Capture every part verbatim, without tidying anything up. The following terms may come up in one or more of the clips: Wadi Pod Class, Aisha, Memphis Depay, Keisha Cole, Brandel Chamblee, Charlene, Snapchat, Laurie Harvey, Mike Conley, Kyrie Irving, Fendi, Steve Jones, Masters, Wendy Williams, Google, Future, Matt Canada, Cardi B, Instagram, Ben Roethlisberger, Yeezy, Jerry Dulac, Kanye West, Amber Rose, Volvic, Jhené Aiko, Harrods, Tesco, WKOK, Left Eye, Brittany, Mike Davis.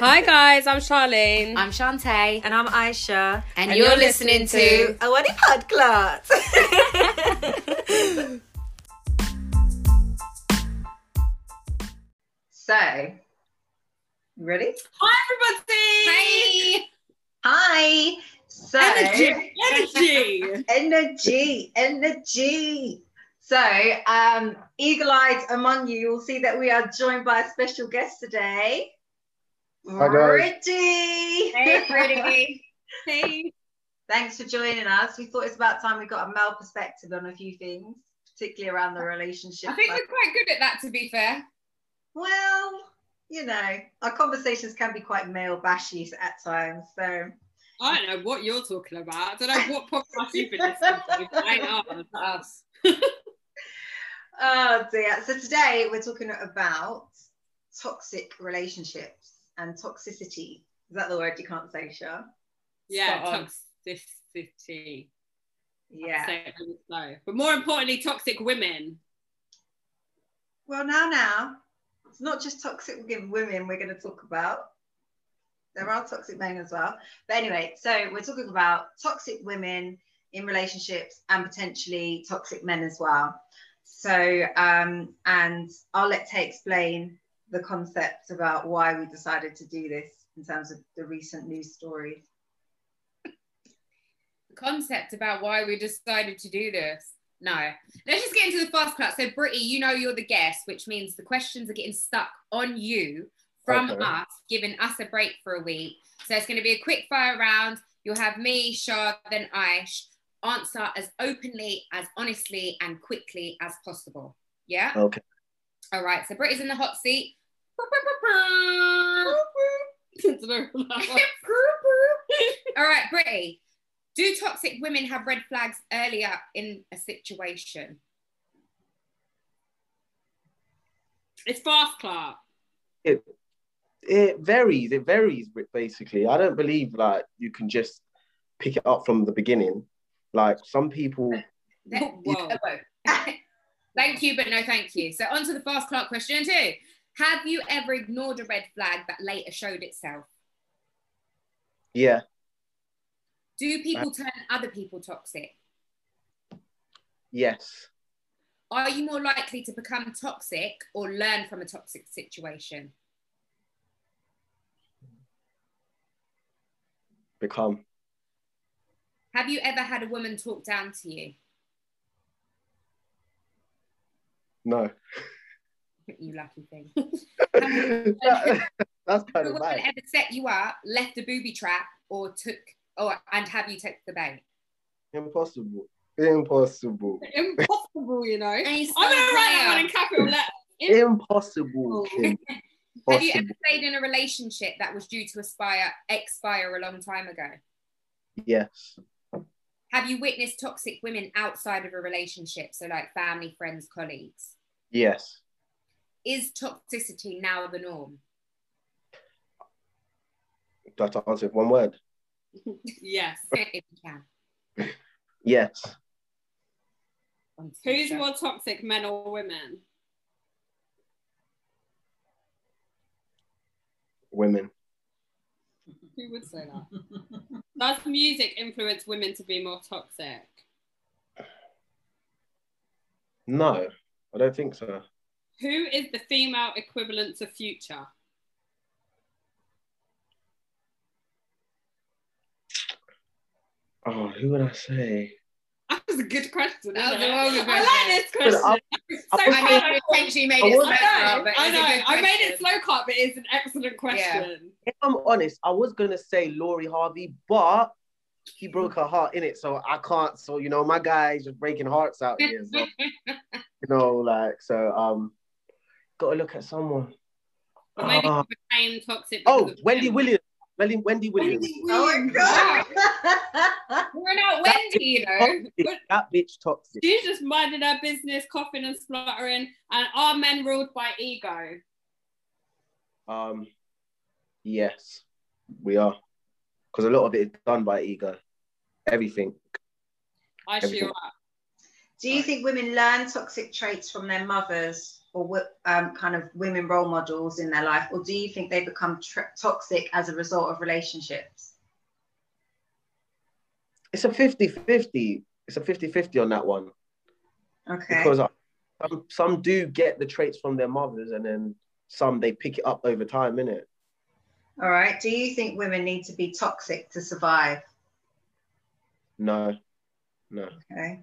Hi guys, I'm Charlene. I'm Shantae. And I'm Aisha. And, and you're, you're listening, listening to a Wadi Pod Class. So, ready? Hi everybody! Hey! Hi! So, energy! Energy! energy! Energy! So, um, eagle-eyed among you, you'll see that we are joined by a special guest today. Hi, Brittany! Hey, Brittany! Hey! Thanks for joining us. We thought it's about time we got a male perspective on a few things, particularly around the relationship. I think we're quite good at that, to be fair. Well, you know, our conversations can be quite male-bashy at times, so... I don't know what you're talking about. I don't know what podcast you've been listening to. I know, not us. Oh dear. So today we're talking about toxic relationships and toxicity. Is that the word you can't say, Sha? Yeah, toxicity. Yeah. So, but more importantly, toxic women. Well, now, now, it's not just toxic women we're going to talk about. There are toxic men as well. But anyway, so we're talking about toxic women in relationships and potentially toxic men as well. So, um, and I'll let Tay explain the concept about why we decided to do this in terms of the recent news stories. The concept about why we decided to do this? No. Let's just get into the fast clap. So, Brittany, you know you're the guest, which means the questions are getting stuck on you from okay. us, giving us a break for a week. So it's going to be a quick fire round. You'll have me, Shah, then Aish. Answer as openly, as honestly, and quickly as possible. Yeah? Okay. All right, so Britt is in the hot seat. All right, Britt, do toxic women have red flags earlier in a situation? It's fast, Clark. It, it varies. It varies, basically. I don't believe, like, you can just pick it up from the beginning. Like, some people... Thank you, but no thank you. So on to the fast Clark question two. Have you ever ignored a red flag that later showed itself? Yeah. Do people turn other people toxic? Yes. Are you more likely to become toxic or learn from a toxic situation? Become. Have you ever had a woman talk down to you? No. You lucky thing. that, that's kind of bad. Have a woman ever set you up, left a booby trap, or took, or and have you taken the bait? Impossible. Impossible. Impossible, you know. I'm going to write that one in capital letters. Impossible. Impossible. Have you ever stayed in a relationship that was due to aspire, expire a long time ago? Yes. Have you witnessed toxic women outside of a relationship? So like family, friends, colleagues? Yes. Is toxicity now the norm? Do I have to answer with one word? Yes. If you can. Yes. Who's more toxic, men or women? Women. Who would say that? Does music influence women to be more toxic? No, I don't think so. Who is the female equivalent of Future? Oh, who would I say? That was a good question. That was a really good question. I like this question. I, so I, I, made, made I, it slow cut, but I know. I made it slow cut, but it's an excellent question. Yeah. If I'm honest, I was gonna say Laurie Harvey, but he broke her heart in it, so I can't. So you know, my guy's just breaking hearts out here. So, you know, like so. Um, gotta look at someone. Well, maybe uh, became toxic. Oh, Wendy Williams. Wendy, Wendy Williams. Wendy Williams. Oh my God. We're not that Wendy, you know. Toxic. That bitch toxic. She's just minding her business, coughing and spluttering, and are men ruled by ego? Um, yes, we are. Because a lot of it is done by ego. Everything. I Everything. Sure. Do you think women learn toxic traits from their mothers or um, kind of women role models in their life? Or do you think they become tra- toxic as a result of relationships? It's a fifty-fifty. It's a fifty-fifty on that one. Okay. Because I, some, some do get the traits from their mothers and then some they pick it up over time, innit? All right. Do you think women need to be toxic to survive? No. No. Okay.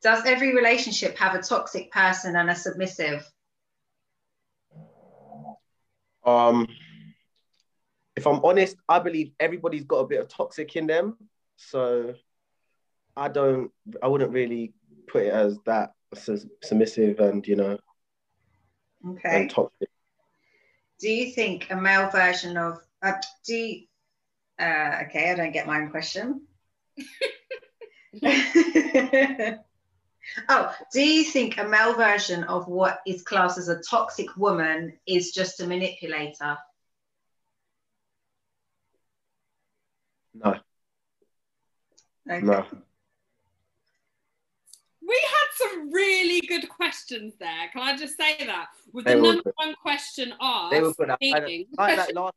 Does every relationship have a toxic person and a submissive? Um, if I'm honest, I believe everybody's got a bit of toxic in them. So I don't, I wouldn't really put it as that as submissive and, you know, okay. And toxic. Do you think a male version of, uh, do you, uh, okay, I don't get my own question. Oh, do you think a male version of what is classed as a toxic woman is just a manipulator? No. Okay. No. We had some really good questions there. Can I just say that? With the number one question asked. They were good. I like that last.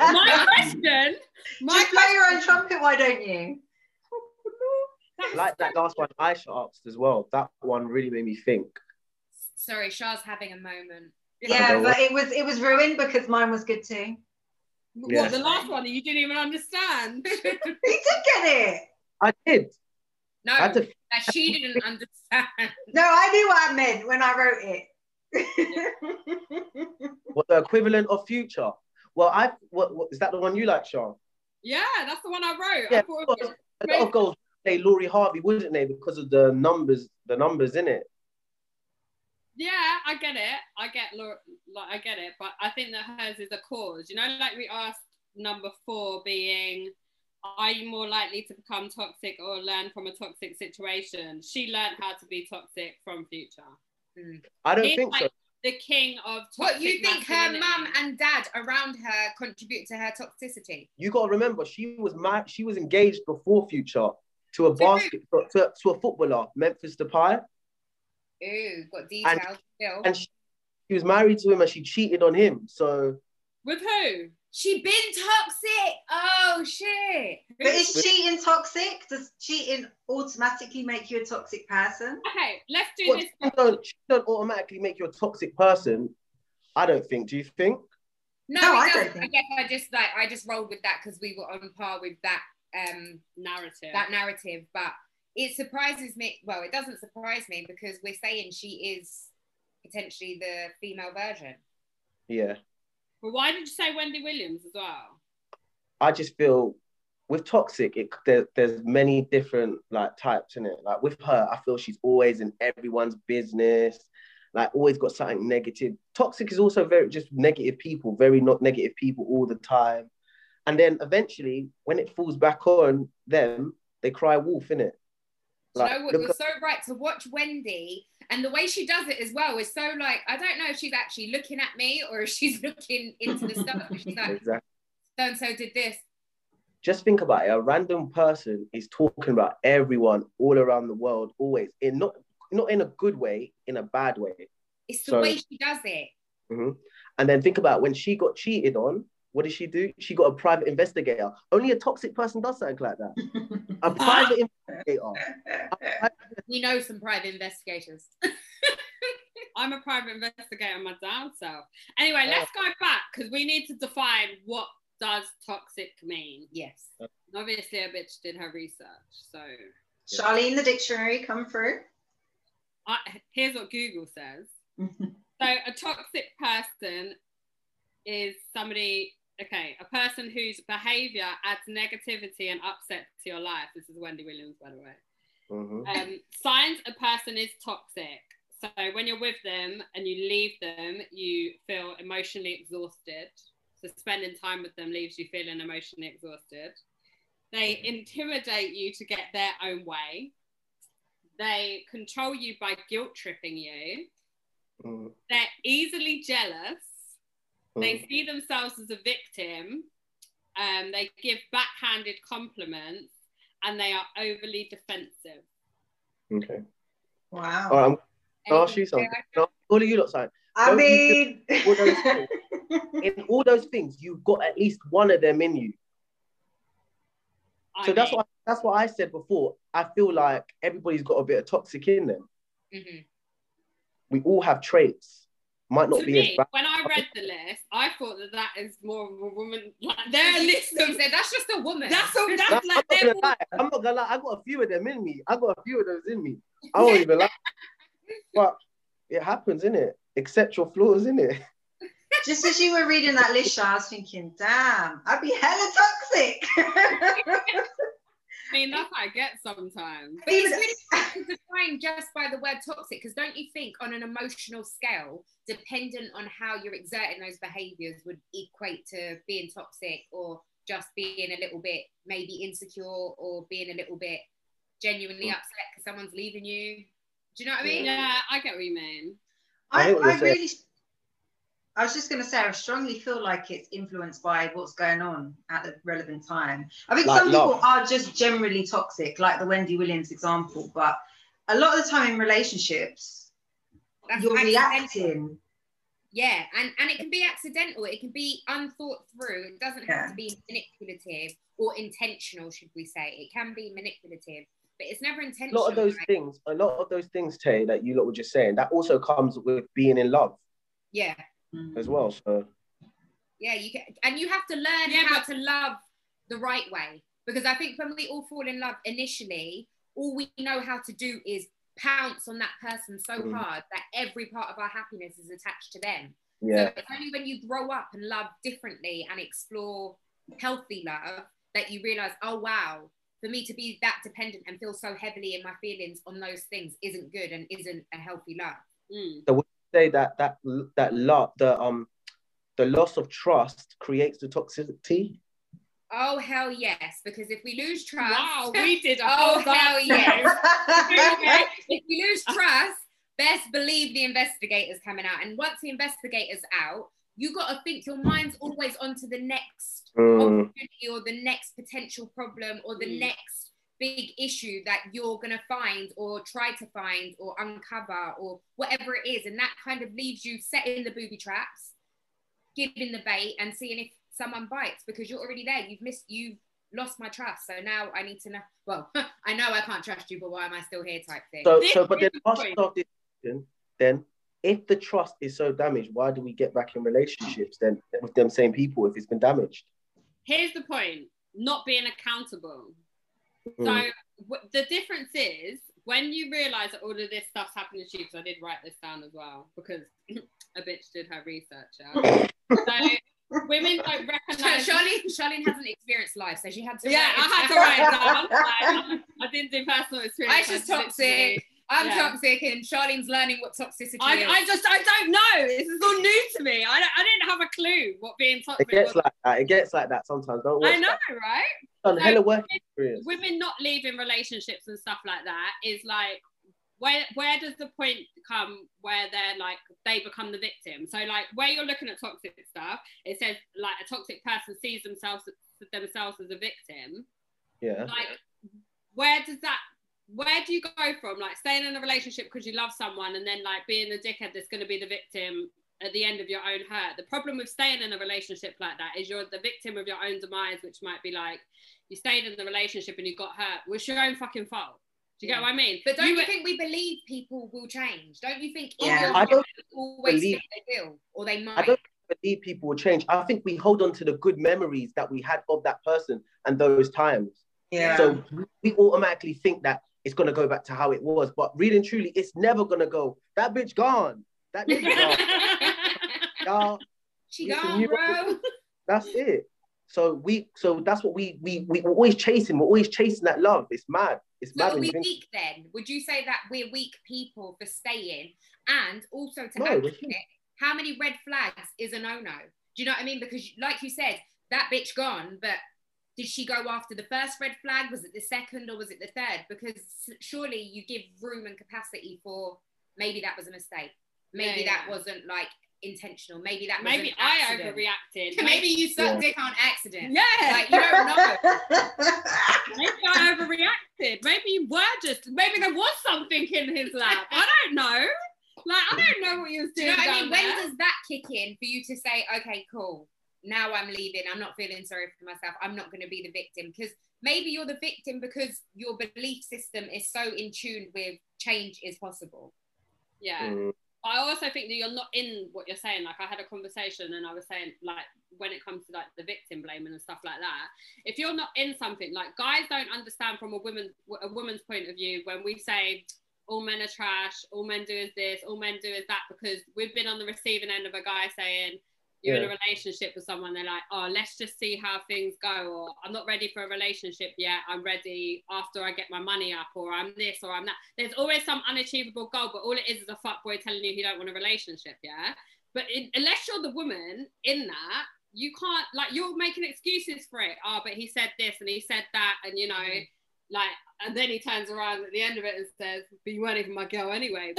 My question. My just question. Play your own trumpet, why don't you? Like that last one Aisha asked as well. That one really made me think. Sorry, Shah's having a moment. Yeah, but it was it was ruined because mine was good too. What, yeah. The last one that you didn't even understand? You did get it. I did. No, I did. She didn't understand. No, I knew what I meant when I wrote it. What the equivalent of future? Well, I what, what is that the one you like, Shah? Yeah, that's the one I wrote. Yeah, I thought it was a lot of goals. They Laurie Harvey, wouldn't they? Because of the numbers, the numbers in it. Yeah, I get it. I get Laurie, like I get it, but I think that hers is a cause. You know, like we asked number four being, are you more likely to become toxic or learn from a toxic situation? She learned how to be toxic from Future. Mm. I don't He's think like so. The king of toxic. What you think her mum and dad around her contribute to her toxicity? You gotta remember, she was mad. She was engaged before Future. To a basket, to, to a footballer, Memphis Depay. Ooh, got details. And, still. and she, she was married to him, and she cheated on him. So with who? She been toxic. Oh shit! But is cheating toxic? Does cheating automatically make you a toxic person? Okay, let's do well, this. She don't, she don't automatically make you a toxic person. I don't think. Do you think? No, no I don't. Think. I guess I just like I just rolled with that because we were on par with that. Um, narrative that narrative but it surprises me well it doesn't surprise me because we're saying she is potentially the female version. Yeah, but why did you say Wendy Williams as well? I just feel with toxic it there, there's many different like types in it. Like with her I feel she's always in everyone's business, like always got something negative. Toxic is also very just negative people, very not negative people all the time. And then eventually, when it falls back on them, they cry wolf, innit? Like, you know what, you're so right to watch Wendy. And the way she does it as well is so like, I don't know if she's actually looking at me or if she's looking into the stuff. She's like, exactly. So-and-so did this. Just think about it. A random person is talking about everyone all around the world, always. in Not, not in a good way, in a bad way. It's the so, way she does it. Mm-hmm. And then think about when she got cheated on, what did she do? She got a private investigator. Only a toxic person does something like that. A private investigator. We know some private investigators. I'm a private investigator myself. So anyway, yeah. Let's go back because we need to define what does toxic mean. Yes. And obviously, a bitch did her research. So Charlene, the dictionary, come through. I, here's what Google says. So a toxic person is somebody. Okay, a person whose behaviour adds negativity and upset to your life. This is Wendy Williams, by the way. Mm-hmm. Um, signs a person is toxic. So when you're with them and you leave them, you feel emotionally exhausted. So spending time with them leaves you feeling emotionally exhausted. They intimidate you to get their own way. They control you by guilt tripping you. Mm. They're easily jealous. They see themselves as a victim, um, they give backhanded compliments, and they are overly defensive. Okay. Wow. All right, I'm gonna ask you something. All of you lot, sorry. I Don't mean, all those things, in all those things, you've got at least one of them in you. I so mean. that's what that's what I said before. I feel like everybody's got a bit of toxic in them. Mm-hmm. We all have traits. Might not to be me, as bad. When I read the list, I thought that that is more of a woman. Like, their list of said that's just a woman. That's so. That's no, like I'm, not gonna I'm not gonna lie. I got a few of them in me. I got a few of those in me. I won't even lie. But it happens, innit? Accept your flaws, innit? Just as you were reading that list, I was thinking, damn, I'd be hella toxic. I mean, that's what I get sometimes. But it's really defined just by the word toxic, because don't you think on an emotional scale, dependent on how you're exerting those behaviours would equate to being toxic or just being a little bit maybe insecure or being a little bit genuinely upset because someone's leaving you? Do you know what I mean? Yeah, I get what you mean. I, I, I really... I was just going to say, I strongly feel like it's influenced by what's going on at the relevant time. I think like some love. people are just generally toxic, like the Wendy Williams example, but a lot of the time in relationships, That's you're reacting. Yeah, and, and it can be accidental. It can be unthought through. It doesn't have yeah. to be manipulative or intentional, should we say. It can be manipulative, but it's never intentional. A lot of those right? things, a lot of those things, Tay, that you lot were just saying, that also comes with being in love. Yeah. As well, so yeah, you can, and you have to learn yeah, how but, to love the right way, because I think when we all fall in love initially, all we know how to do is pounce on that person so mm. hard that every part of our happiness is attached to them. Yeah, so it's only when you grow up and love differently and explore healthy love that you realize, oh wow, for me to be that dependent and feel so heavily in my feelings on those things isn't good and isn't a healthy love. Mm. So say that that that love, the um the loss of trust creates the toxicity. Oh hell yes, because if we lose trust, wow, we did. Oh hell yes. If we lose trust, best believe the investigator's coming out, and once the investigator's out, you got to think your mind's always onto the next mm. opportunity or the next potential problem or the mm. next big issue that you're gonna find or try to find or uncover or whatever it is, and that kind of leaves you setting the booby traps, giving the bait and seeing if someone bites, because you're already there. You've missed, you've lost my trust, so now I need to know, well, I know I can't trust you, but why am I still here type thing. So, so but then of this question, then if the trust is so damaged, why do we get back in relationships then with them same people if it's been damaged? Here's the point, not being accountable. So w- the difference is when you realise that all of this stuff's happening to you, because I did write this down as well, because a bitch did her research out. So women don't recognise... Charlene, Charlene hasn't experienced life, so she had to... Yeah, I had to write down. Like, I didn't do personal experience. Aisha's toxic. I'm yeah. toxic, and Charlene's learning what toxicity I, is. I just, I don't know. This is all new to me. I, don't, I didn't have a clue what being toxic. It gets was. like that. It gets like that sometimes. Don't watch I know, that. right? Done so hella work women, women not leaving relationships and stuff like that is like, where where does the point come where they're like they become the victim? So like where you're looking at toxic stuff, it says like a toxic person sees themselves themselves as a victim. Yeah. Like where does that? Where do you go from like staying in a relationship because you love someone and then like being the dickhead that's going to be the victim at the end of your own hurt? The problem with staying in a relationship like that is you're the victim of your own demise, which might be like you stayed in the relationship and you got hurt. Well, it's your own fucking fault. Do you yeah. get what I mean? But don't you, you were... think we believe people will change? Don't you think yeah. I don't always believe... think they will or they might? I don't believe people will change. I think we hold on to the good memories that we had of that person and those times. Yeah. So we automatically think that it's going to go back to how it was. But really and truly, it's never going to go, that bitch gone. That bitch gone. She gone, bro. That's it. So we, so that's what we, we, we, we're always chasing. We're always chasing that love. It's mad. It's so mad. Are we weak then? Would you say that we're weak people for staying? And also to no, add it, how many red flags is a no-no? Do you know what I mean? Because like you said, that bitch gone, but did she go after the first red flag? Was it the second or was it the third? Because surely you give room and capacity for maybe that was a mistake. Maybe yeah, yeah. that wasn't like intentional. Maybe that was maybe I accident. Overreacted. Maybe like, you sucked yeah. dick on accident. Yeah, like you don't know. Maybe I overreacted. Maybe you were just. Maybe there was something in his lap. I don't know. Like I don't know what you was doing. Do you know what I mean? There. When does that kick in for you to say, okay, cool, now I'm leaving. I'm not feeling sorry for myself. I'm not going to be the victim. Because maybe you're the victim because your belief system is so in tune with change is possible. Yeah. Mm. I also think that you're not in what you're saying. Like I had a conversation and I was saying like when it comes to like the victim blaming and stuff like that, if you're not in something, like guys don't understand from a woman a woman's point of view when we say all men are trash, all men do is this, all men do is that, because we've been on the receiving end of a guy saying you're yeah. in a relationship with someone, they're like, oh, let's just see how things go, or I'm not ready for a relationship yet, I'm ready after I get my money up, or I'm this or I'm that. There's always some unachievable goal, but all it is is a fuckboy telling you he don't want a relationship. Yeah, but in, unless you're the woman in that, you can't, like, you're making excuses for it. Oh, but he said this and he said that, and you know, mm-hmm. like, and then he turns around at the end of it and says, but you weren't even my girl anyway.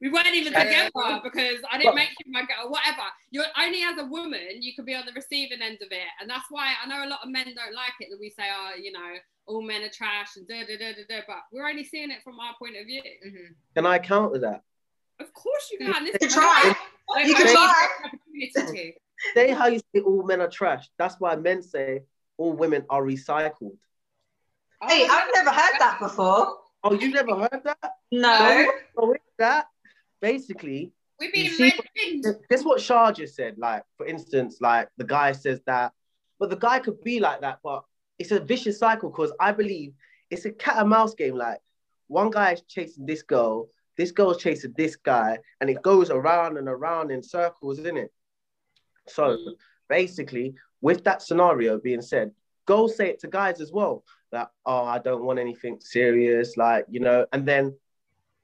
We weren't even together because I didn't make you my girl, whatever. You're only as a woman, you can be on the receiving end of it. And that's why I know a lot of men don't like it that we say, oh, you know, all men are trash and da da da da da, but we're only seeing it from our point of view. Mm-hmm. Can I account with that? Of course you can. You can try. You can try. Say how you say all men are trash. That's why men say all women are recycled. Oh, hey, I've never heard that before. Oh, you never heard that? No. So with that, basically, we've been see, this is what Shah just said. Like, for instance, like the guy says that, but the guy could be like that, but it's a vicious cycle because I believe it's a cat and mouse game. Like, one guy is chasing this girl, this girl's chasing this guy, and it goes around and around in circles, isn't it? So basically, with that scenario being said, go say it to guys as well. Like, oh, I don't want anything serious, like, you know, and then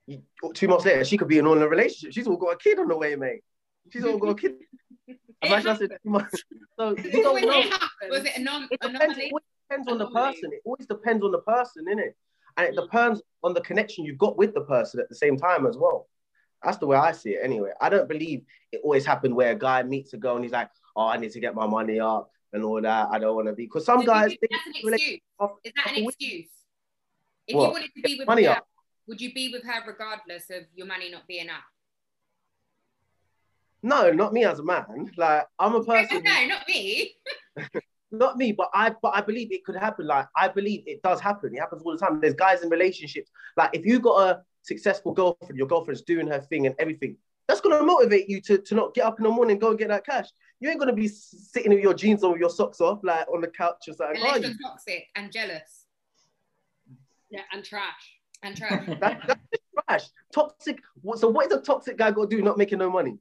you, two months later, she could be in all in a relationship. She's all got a kid on the way, mate. She's all got a kid. Imagine I said two months. So you don't know. Was it a non- it depends, it always depends on the person. It always depends on the person, innit? And it depends on the connection you've got with the person at the same time as well. That's the way I see it anyway. I don't believe it always happened where a guy meets a girl and he's like, oh, I need to get my money up and all that. I don't want to be, because some so guys. Think that's an excuse. Off, Is that an excuse? If what? You wanted to be with money her, up. Would you be with her regardless of your money not being up? No, not me as a man. Like, I'm a person. No, no, not me. Not me, but I, but I believe it could happen. Like, I believe it does happen. It happens all the time. There's guys in relationships. Like, if you got a successful girlfriend, your girlfriend's doing her thing and everything, that's going to motivate you to, to not get up in the morning and go and get that cash. You ain't going to be sitting with your jeans or with your socks off, like, on the couch or something. Unless you're toxic and jealous. Yeah, and trash. And trash. that, that's trash. Toxic. So what is a toxic guy got to do not making no money?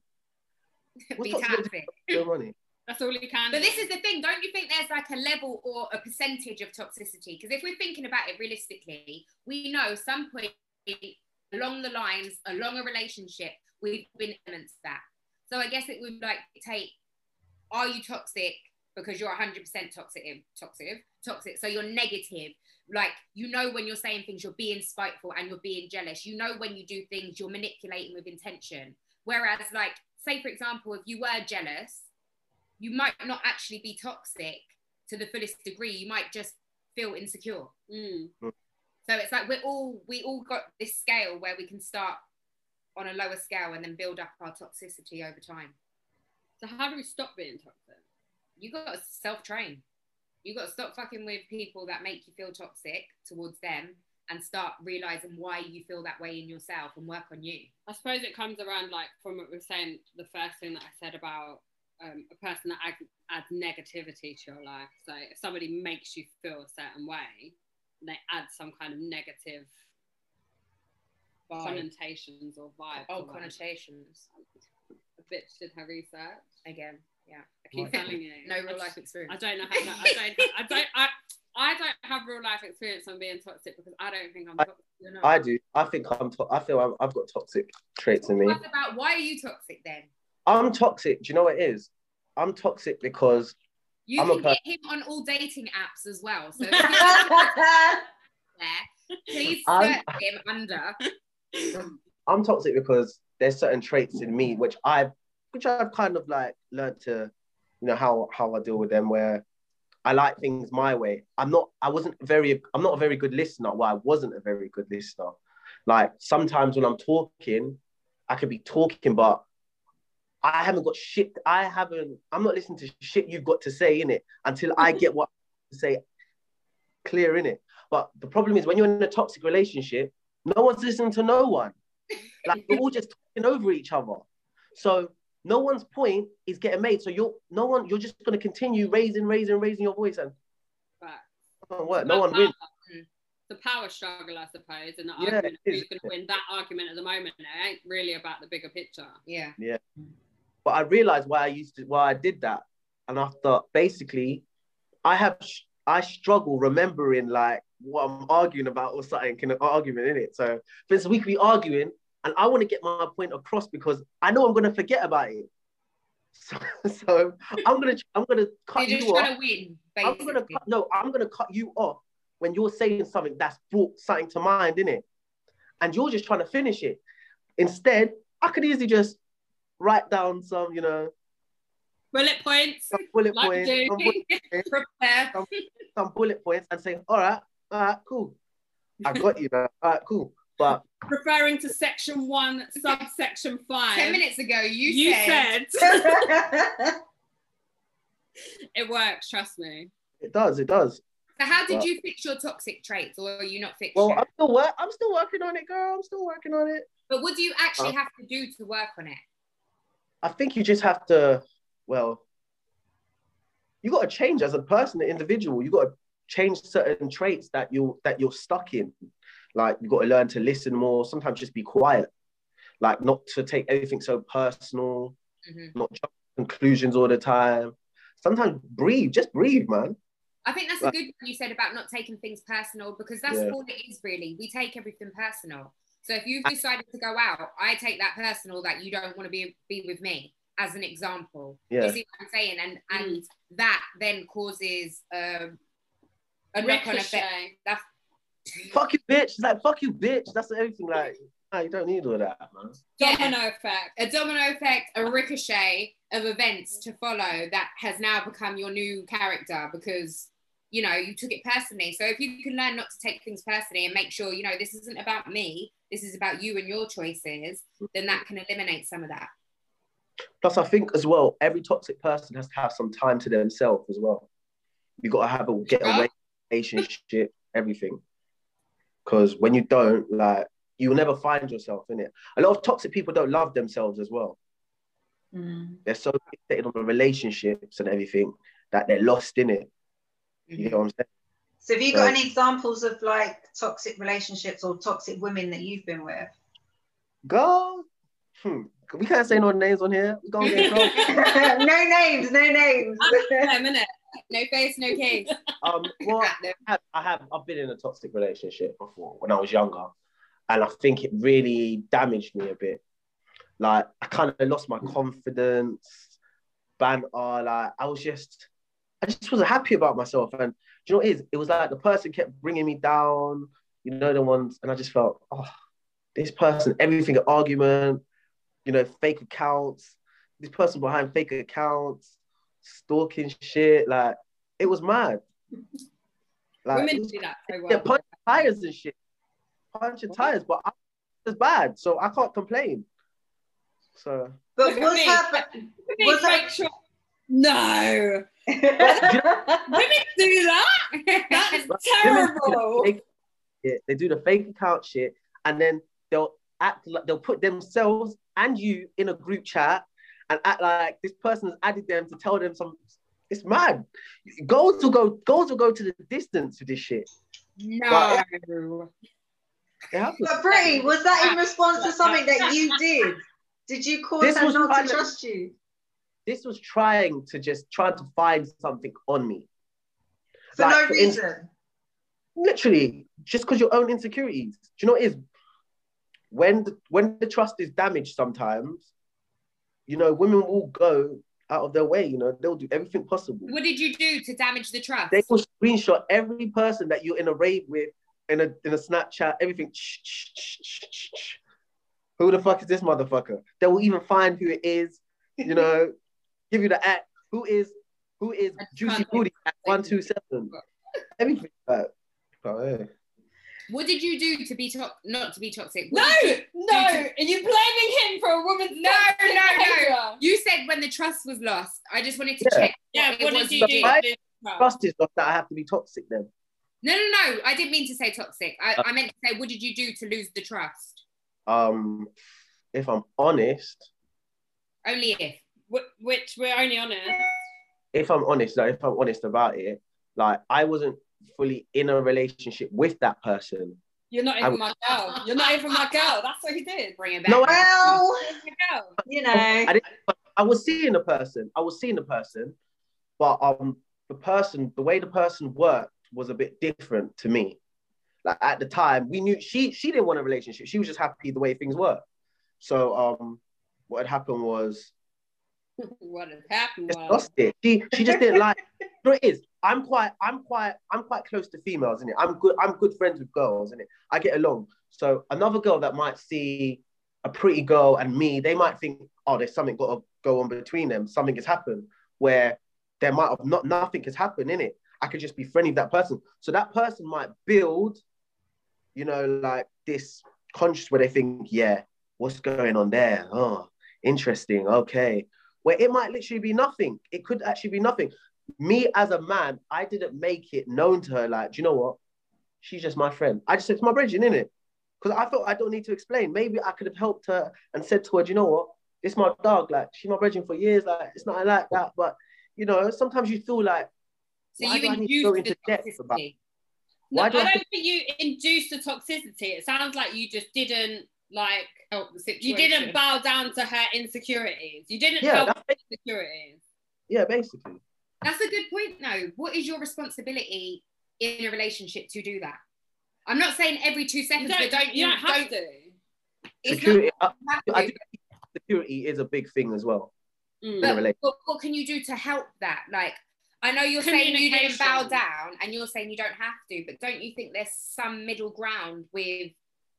Be toxic. No money? That's all you can. But this is the thing. Don't you think there's like a level or a percentage of toxicity? Because if we're thinking about it realistically, we know some point along the lines, along a relationship, we've been elements that. So I guess it would like take, are you toxic because you're one hundred percent toxic, toxic, toxic, so you're negative, like, you know when you're saying things, you're being spiteful and you're being jealous, you know when you do things, you're manipulating with intention, whereas, like, say, for example, if you were jealous, you might not actually be toxic to the fullest degree, you might just feel insecure. Mm. Mm. So it's like, we're all, we all got this scale where we can start on a lower scale and then build up our toxicity over time. So how do we stop being toxic? You got to self-train. You got to stop fucking with people that make you feel toxic towards them and start realising why you feel that way in yourself and work on you. I suppose it comes around, like, from what we were saying, the first thing that I said about um, a person that adds, adds negativity to your life. So if somebody makes you feel a certain way, they add some kind of negative vibe. connotations or vibe. Oh, connotations. A bitch did her research. Again. Yeah, I keep telling you. No real life experience. I don't know how to, I don't I don't I, I don't have real life experience on being toxic because I don't think I'm toxic. You know? I do. I think I'm to- I feel I'm, I've got toxic traits in me. What about why are you toxic then? I'm toxic. Do you know what it is? I'm toxic because you I'm can a person- get him on all dating apps as well. So if there, please search I'm, him under I'm toxic because there's certain traits in me which I've which I've kind of like learned to, you know, how how I deal with them, where I like things my way. I'm not, I wasn't very, I'm not a very good listener. Well, I wasn't a very good listener. Like sometimes when I'm talking, I could be talking, but I haven't got shit. I haven't, I'm not listening to shit you've got to say, innit? Until I get what I say clear, innit? But the problem is when you're in a toxic relationship, no one's listening to no one. Like we're all just talking over each other. So no one's point is getting made. So you're no one, you're just gonna continue raising, raising, raising your voice, and right. Doesn't work. No one power, wins. The power struggle, I suppose, and the yeah, argument who's gonna win that argument at the moment. It ain't really about the bigger picture. Yeah. Yeah. But I realized why I used to why I did that. And after basically I have I struggle remembering like what I'm arguing about or something, kind of argument in it. So since we could be arguing. And I want to get my point across because I know I'm going to forget about it. So, so I'm going to I'm going to cut you off. You're just going to win, basically. I'm going to cut, no, I'm going to cut you off when you're saying something that's brought something to mind, innit? And you're just trying to finish it. Instead, I could easily just write down some, you know, bullet points. Some bullet like points. Some bullet points, prepare. Some, some bullet points and say, all right, all right, cool. I got you, man. All right, cool. But referring to section one, subsection five. Ten minutes ago, you, you said. said. It works, trust me. It does, it does. So how did but, you fix your toxic traits, or are you not fixing? Well, I'm still, work, I'm still working on it, girl. I'm still working on it. But what do you actually uh, have to do to work on it? I think you just have to, well, you got to change as a person, an individual. You got to change certain traits that you're, that you're stuck in. Like, you've got to learn to listen more, sometimes just be quiet. Like, not to take everything so personal, mm-hmm. not jump to conclusions all the time. Sometimes breathe, just breathe, man. I think that's like, a good one you said about not taking things personal, because that's yeah. all it is, really. We take everything personal. So if you've decided to go out, I take that personal that you don't want to be, be with me, as an example. Yeah. You see what I'm saying? And, and that then causes um, a knock-on effect. That's fuck you, bitch. It's like, fuck you, bitch. That's everything. Like, no, you don't need all that, man. Domino effect. A domino effect, a ricochet of events to follow that has now become your new character because, you know, you took it personally. So if you can learn not to take things personally and make sure, you know, this isn't about me, this is about you and your choices, then that can eliminate some of that. Plus, I think as well, every toxic person has to have some time to themselves as well. You've got to have a getaway relationship, everything. Because when you don't, like, you'll never find yourself in it. A lot of toxic people don't love themselves as well. Mm. They're so fixated on the relationships and everything that they're lost in it. Mm-hmm. You know what I'm saying? So have you got so, any examples of like toxic relationships or toxic women that you've been with? Girl, hmm. we can't say no names on here. We're gonna get no names, no names. I'm in it. No face, no case. Um, well, I have, I have, I've been in a toxic relationship before when I was younger, and I think it really damaged me a bit. Like, I kind of lost my confidence, banter. Like, I was just, I just wasn't happy about myself. And do you know what it is? It was like the person kept bringing me down, you know, the ones, and I just felt, oh, this person, everything, an argument, you know, fake accounts, this person behind fake accounts. Stalking shit, like it was mad. Like, women do that so well. Yeah, punch your tires and shit. Punch your tires, but I, it's bad, so I can't complain. So, but Look what's happened? Was that sure? No, women do that. That is but terrible. Women do the fake, they do the fake account shit, and then they'll act like they'll put themselves and you in a group chat. And act like this person has added them to tell them some. It's mad. Goals will go. Goals will go to the distance with this shit. No. But, but Brittany, was that in response to something that you did? Did you cause this her not to trust you? This was trying to just try to find something on me. For like, no for reason. In, literally, just because your own insecurities. Do you know what it is? When the, when the trust is damaged, sometimes. You know, women will go out of their way, you know, they'll do everything possible. What did you do to damage the trust? They will screenshot every person that you're in a rave with, in a in a Snapchat, everything. Who the fuck is this motherfucker? That will even find who it is, you know, give you the act. Who is who is Juicy Booty at one two seven? Everything like that. Oh, yeah. What did you do to be to- not to be toxic? What no, you no. To- and you're blaming him for a woman's no, no, no, no. You said when the trust was lost. I just wanted to yeah. check. Yeah, what, what did you do? My trust is lost that I have to be toxic then. No, no, no. I didn't mean to say toxic. I, uh, I meant to say, what did you do to lose the trust? Um, if I'm honest. Only if. Wh- which we're only honest. If I'm honest, like if I'm honest about it, like I wasn't fully in a relationship with that person. You're not even was, my girl. You're not even my girl. That's what he did. Bring it back. No, well, you know. I, didn't, I was seeing the person. I was seeing the person, but um, the person, the way the person worked was a bit different to me. Like at the time, we knew she she didn't want a relationship. She was just happy the way things were. So um, what had happened was. What had happened? Just lost it. She she just didn't like. You know it is. I'm quite I'm quite I'm quite close to females, innit? I'm good I'm good friends with girls, innit? I get along. So another girl that might see a pretty girl and me, they might think, oh, there's something got to go on between them. Something has happened where there might have not nothing has happened, innit? I could just be friendly with that person. So that person might build, you know, like this conscious where they think, yeah, what's going on there? Oh, interesting. Okay. Where it might literally be nothing. It could actually be nothing. Me as a man, I didn't make it known to her, like, do you know what? She's just my friend. I just said, it's my bridging, innit? Because I felt I don't need to explain. Maybe I could have helped her and said to her, do you know what? This is my dog, like, she's my bridging for years, like, it's not like that. But, you know, sometimes you feel like, so why you do I need to go into depth about it? No, I don't I think you induced the toxicity. It sounds like you just didn't, like, help the situation. You didn't bow down to her insecurities. You didn't yeah, help her insecurities. Yeah, basically. That's a good point, though. What is your responsibility in a relationship to do that? I'm not saying every two seconds, don't, but don't you, you don't, don't have to. Security, not, I, have to. I do think security is a big thing as well. Mm. But what, what can you do to help that? Like, I know you're saying you didn't bow down, and you're saying you don't have to, but don't you think there's some middle ground with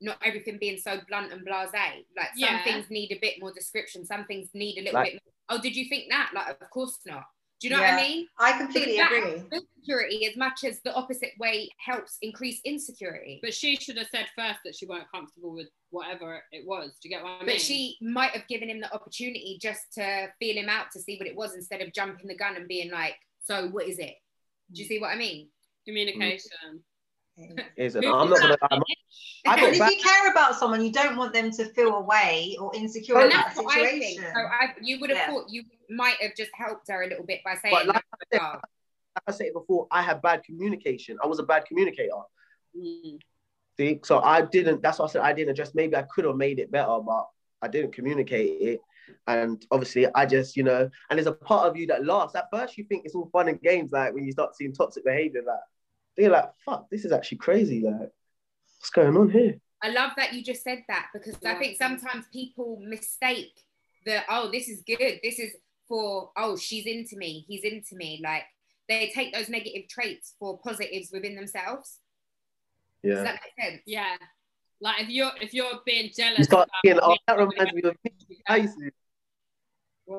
not everything being so blunt and blasé? Like, some yeah. things need a bit more description. Some things need a little like, bit more. Oh, did you think that? Like, of course not. Do you know yeah, what I mean? I completely agree. Insecurity, as much as the opposite way helps increase insecurity. But she should have said first that she weren't comfortable with whatever it was. Do you get what I mean? But she might have given him the opportunity just to feel him out, to see what it was, instead of jumping the gun and being like, so what is it? Do you see what I mean? Communication. Mm-hmm. Is it? I'm not gonna, I'm, I and if back- you care about someone, you don't want them to feel away or insecure well, in that situation. So I, you would have yeah. thought you might have just helped her a little bit by saying, but like, I said, like I said before, I had bad communication. I was a bad communicator. Mm. See, so I didn't, that's why I said I didn't address, maybe I could have made it better, but I didn't communicate it. And obviously I just, you know, and there's a part of you that laughs. At first you think it's all fun and games, like when you start seeing toxic behavior, like, you're like, fuck, this is actually crazy, like, what's going on here? I love that you just said that, because yeah. I think sometimes people mistake the, oh, this is good, this is for, oh, she's into me, he's into me. Like, they take those negative traits for positives within themselves. Yeah. Does that make sense? Yeah. Like, if you're if you're being jealous. You start being, oh, that reminds me of me. I used to do that.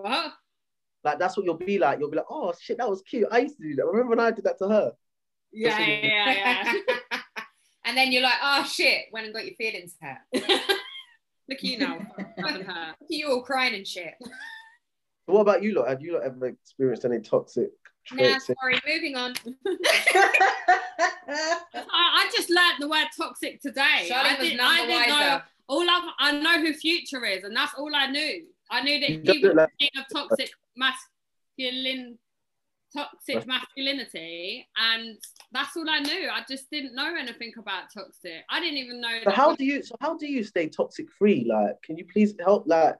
What? Like, that's what you'll be like. You'll be like, oh, shit, that was cute. I used to do that. Remember when I did that to her? Yeah, yeah, yeah. yeah. And then you're like, oh, shit, went and got your feelings hurt. Look at you now. Look at you all crying and shit. What about you lot? Have you lot ever experienced any toxic traits? Nah, sorry, moving on. I, I just learned the word toxic today. Charlie I was did, none I the wiser. Know, all I've, I know who Future is, and that's all I knew. I knew that he was like- the king of toxic masculine, toxic masculinity, and that's all I knew. I just didn't know anything about toxic. I didn't even know. So how do you? So how do you stay toxic free? Like, can you please help? Like,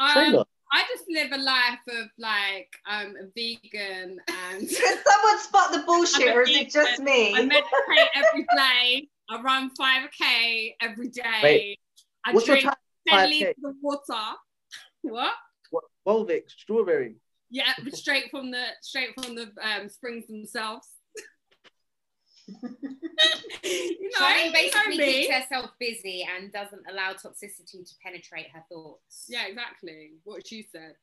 um, I just live a life of like um vegan and. Can someone spot the bullshit, or is it just me? I meditate every day. I run five K every day. Wait, I what's drink your ten liters of water. What? What? Volvic strawberry. Yeah, straight from the straight from the um, springs themselves. You know, Shani basically keeps herself busy and doesn't allow toxicity to penetrate her thoughts. Yeah, exactly. What she said.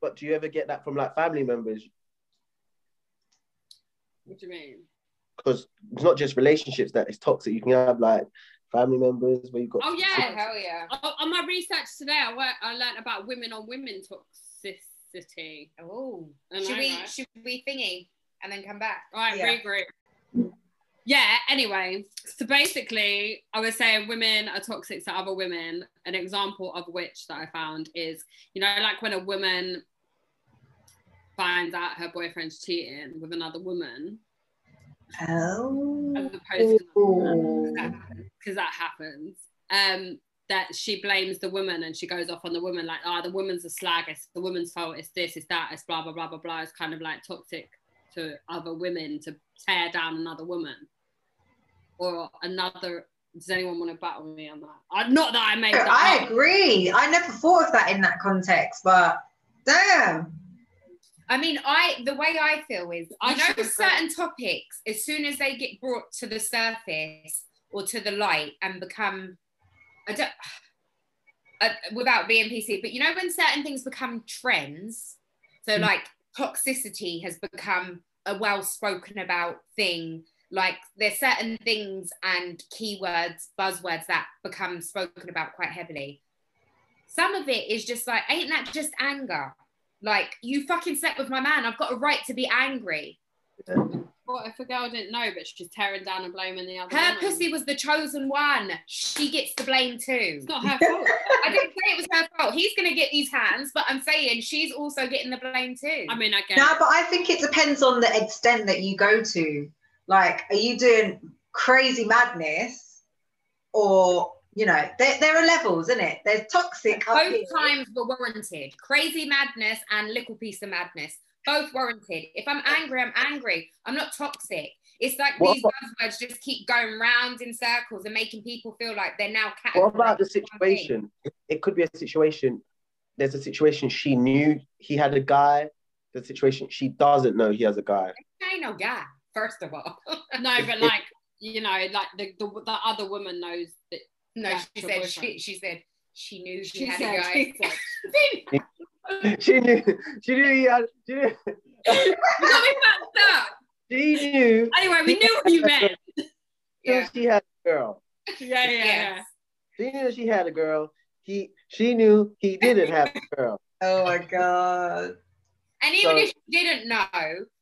But do you ever get that from like family members? What do you mean? Because it's not just relationships that is toxic. You can have like family members where you've got. Oh yeah, hell yeah. On my research today, I work, I learned about women on women toxicity. Oh. Should I, we right? should we thingy and then come back? All right, yeah. regroup. Yeah. Anyway, so basically, I was saying women are toxic to other women. An example of which that I found is, you know, like when a woman finds out her boyfriend's cheating with another woman. Oh. As opposed to another woman, because that happens. Um, that she blames the woman and she goes off on the woman like, oh, the woman's a slag. It's the woman's fault. It's this. It's that. It's blah blah blah blah blah. It's kind of like toxic to other women to tear down another woman or another. Does anyone want to battle me on that? I, not that I made. That I up. agree. I never thought of that in that context, but damn. I mean, I the way I feel is, I know certain topics, as soon as they get brought to the surface or to the light and become, I don't, uh, without being P C, but you know when certain things become trends, so mm. like toxicity has become a well-spoken about thing, like there's certain things and keywords, buzzwords that become spoken about quite heavily. Some of it is just like, ain't that just anger? Like, you fucking slept with my man. I've got a right to be angry. What if a girl didn't know, but she's tearing down and blaming the other Her woman? Pussy was the chosen one. She gets the blame too. It's not her fault. I didn't say it was her fault. He's going to get these hands, but I'm saying she's also getting the blame too. I mean, I get No, it. But I think it depends on the extent that you go to. Like, are you doing crazy madness or... You know, there, there are levels, isn't it? There's toxic. Both times were warranted. Crazy madness and little piece of madness. Both warranted. If I'm angry, I'm angry. I'm not toxic. It's like what these buzzwords just keep going round in circles and making people feel like they're now catching. What about the situation? It could be a situation. There's a situation she knew he had a guy. The situation she doesn't know he has a guy. There ain't no guy, first of all. No, but like, you know, like the, the, the other woman knows that. No, yeah, she said she, she said she knew she, she had said, a guy. She, said, she knew she knew he had she knew. She knew. Anyway, we knew what you meant. Yeah. She had a girl. Yeah, yeah, yes. yeah. She knew she had a girl. He she knew he didn't have a girl. Oh my God. And even so, if she didn't know,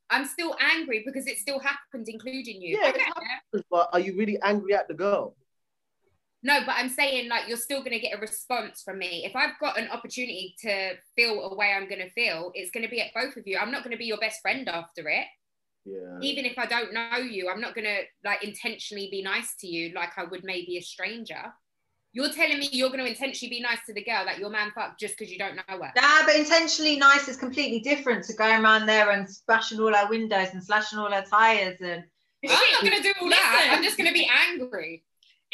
I'm still angry because it still happened, including you. Yeah, okay. It happens, but are you really angry at the girl? No, but I'm saying, like, you're still going to get a response from me. If I've got an opportunity to feel a way I'm going to feel, it's going to be at both of you. I'm not going to be your best friend after it. Yeah. Even if I don't know you, I'm not going to, like, intentionally be nice to you like I would maybe a stranger. You're telling me you're going to intentionally be nice to the girl that your man fucked just because you don't know her. Nah, but intentionally nice is completely different to going around there and smashing all our windows and slashing all our tyres. And I'm not going to do all that. I'm just going to be angry.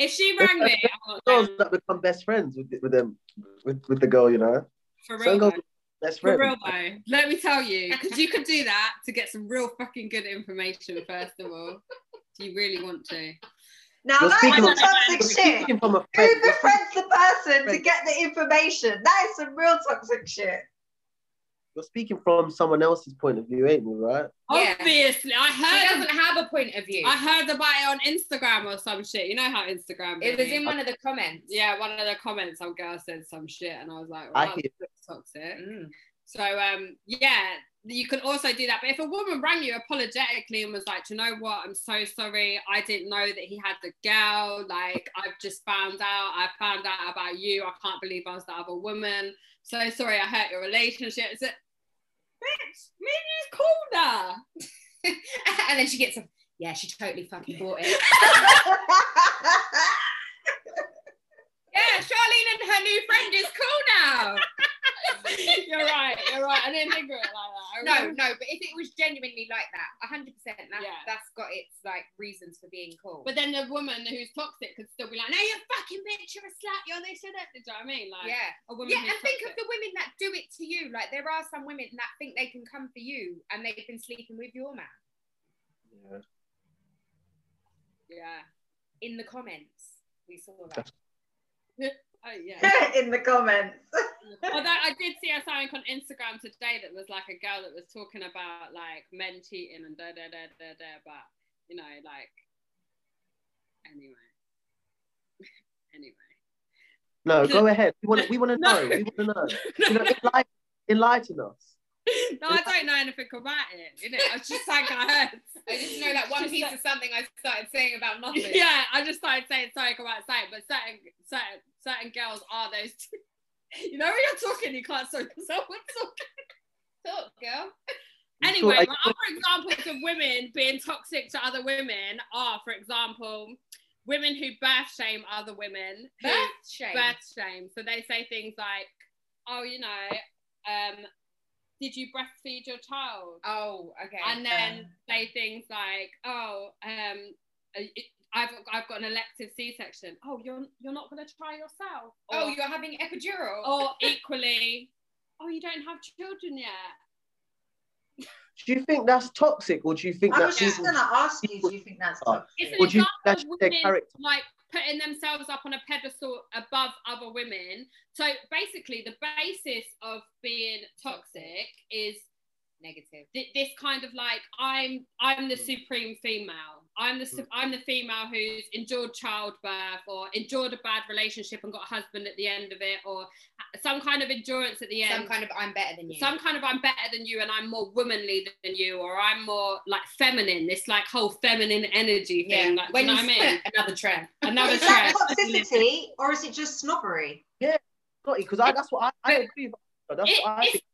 If she rang me, girls that become best friends with with them, with, with the girl, you know. For real, though. Best friend. For real though. Let me tell you, because you could do that to get some real fucking good information. First of all, if you really want to. Now that's some toxic shit. Who befriends the person to get the information? That is some real toxic shit. You're speaking from someone else's point of view, ain't you, right? Yeah. Obviously, I heard. She doesn't have a point of view. I heard about it on Instagram or some shit. You know how Instagram is. It was in one of the comments. Yeah, one of the comments, some girl said some shit, and I was like, wow, that's toxic. Mm. So, um, yeah, you can also do that. But if a woman rang you apologetically and was like, do you know what? I'm so sorry. I didn't know that he had the girl. Like, I've just found out. I found out about you. I can't believe I was the other woman. So sorry, I hurt your relationship. It's a, bitch, maybe it's colder. And then she gets a, yeah, she totally fucking bought it. Yeah, Charlene and her new friend is cool now. You're right, you're right. I didn't think of it like that. I no, no, but if it was genuinely like that, one hundred percent that, yeah. That's got its, like, reasons for being cool. But then the woman who's toxic could still be like, no, you're a fucking bitch, you're a slut, you're this, you're that. Do you know what I mean? Like, yeah, a woman yeah and think toxic. Of the women that do it to you. Like, there are some women that think they can come for you and they've been sleeping with your man. Yeah. Yeah. In the comments, we saw that. Oh, yeah. In the comments. Although I did see a something on Instagram today that was like a girl that was talking about like men cheating and da da da da da, but you know, like anyway, anyway. No, go ahead. We want to. We want to know. No. We want to know. You know, enlighten, enlighten us. No, I don't know anything about it, innit? I was just like, I heard. I just know that one piece like, of something I started saying about nothing. Yeah, I just started saying something about something, but certain, certain, certain girls are those two. You know when you're talking, you can't talk to someone talking. Talk, girl. Anyway, my other examples of women being toxic to other women are, for example, women who birth shame other women. Birth shame? Birth shame. So they say things like, oh, you know, um, did you breastfeed your child? Oh, okay. And then um, say things like, "Oh, um, I've I've got an elective C-section. Oh, you're you're not gonna try yourself. Or, oh, you're having epidural. Or equally, oh, you don't have children yet. Do you think that's toxic, or do you think I that? I was just gonna ask you. Do you think that's toxic? It's an or example you, of women like putting themselves up on a pedestal above other women. So basically the basis of being toxic is negative. Th- this kind of like, I'm I'm the supreme female. I'm the su- I'm the female who's endured childbirth or endured a bad relationship and got a husband at the end of it, or some kind of endurance at the end. Some kind of I'm better than you. Some kind of I'm better than you and I'm more womanly than you, or I'm more like feminine. This like whole feminine energy thing. Yeah. Like, when you know what I mean? Another trend. Another is trend. Is that toxicity or is it just snobbery? Yeah, because I that's what I, I agree with. That's it, what I it's think.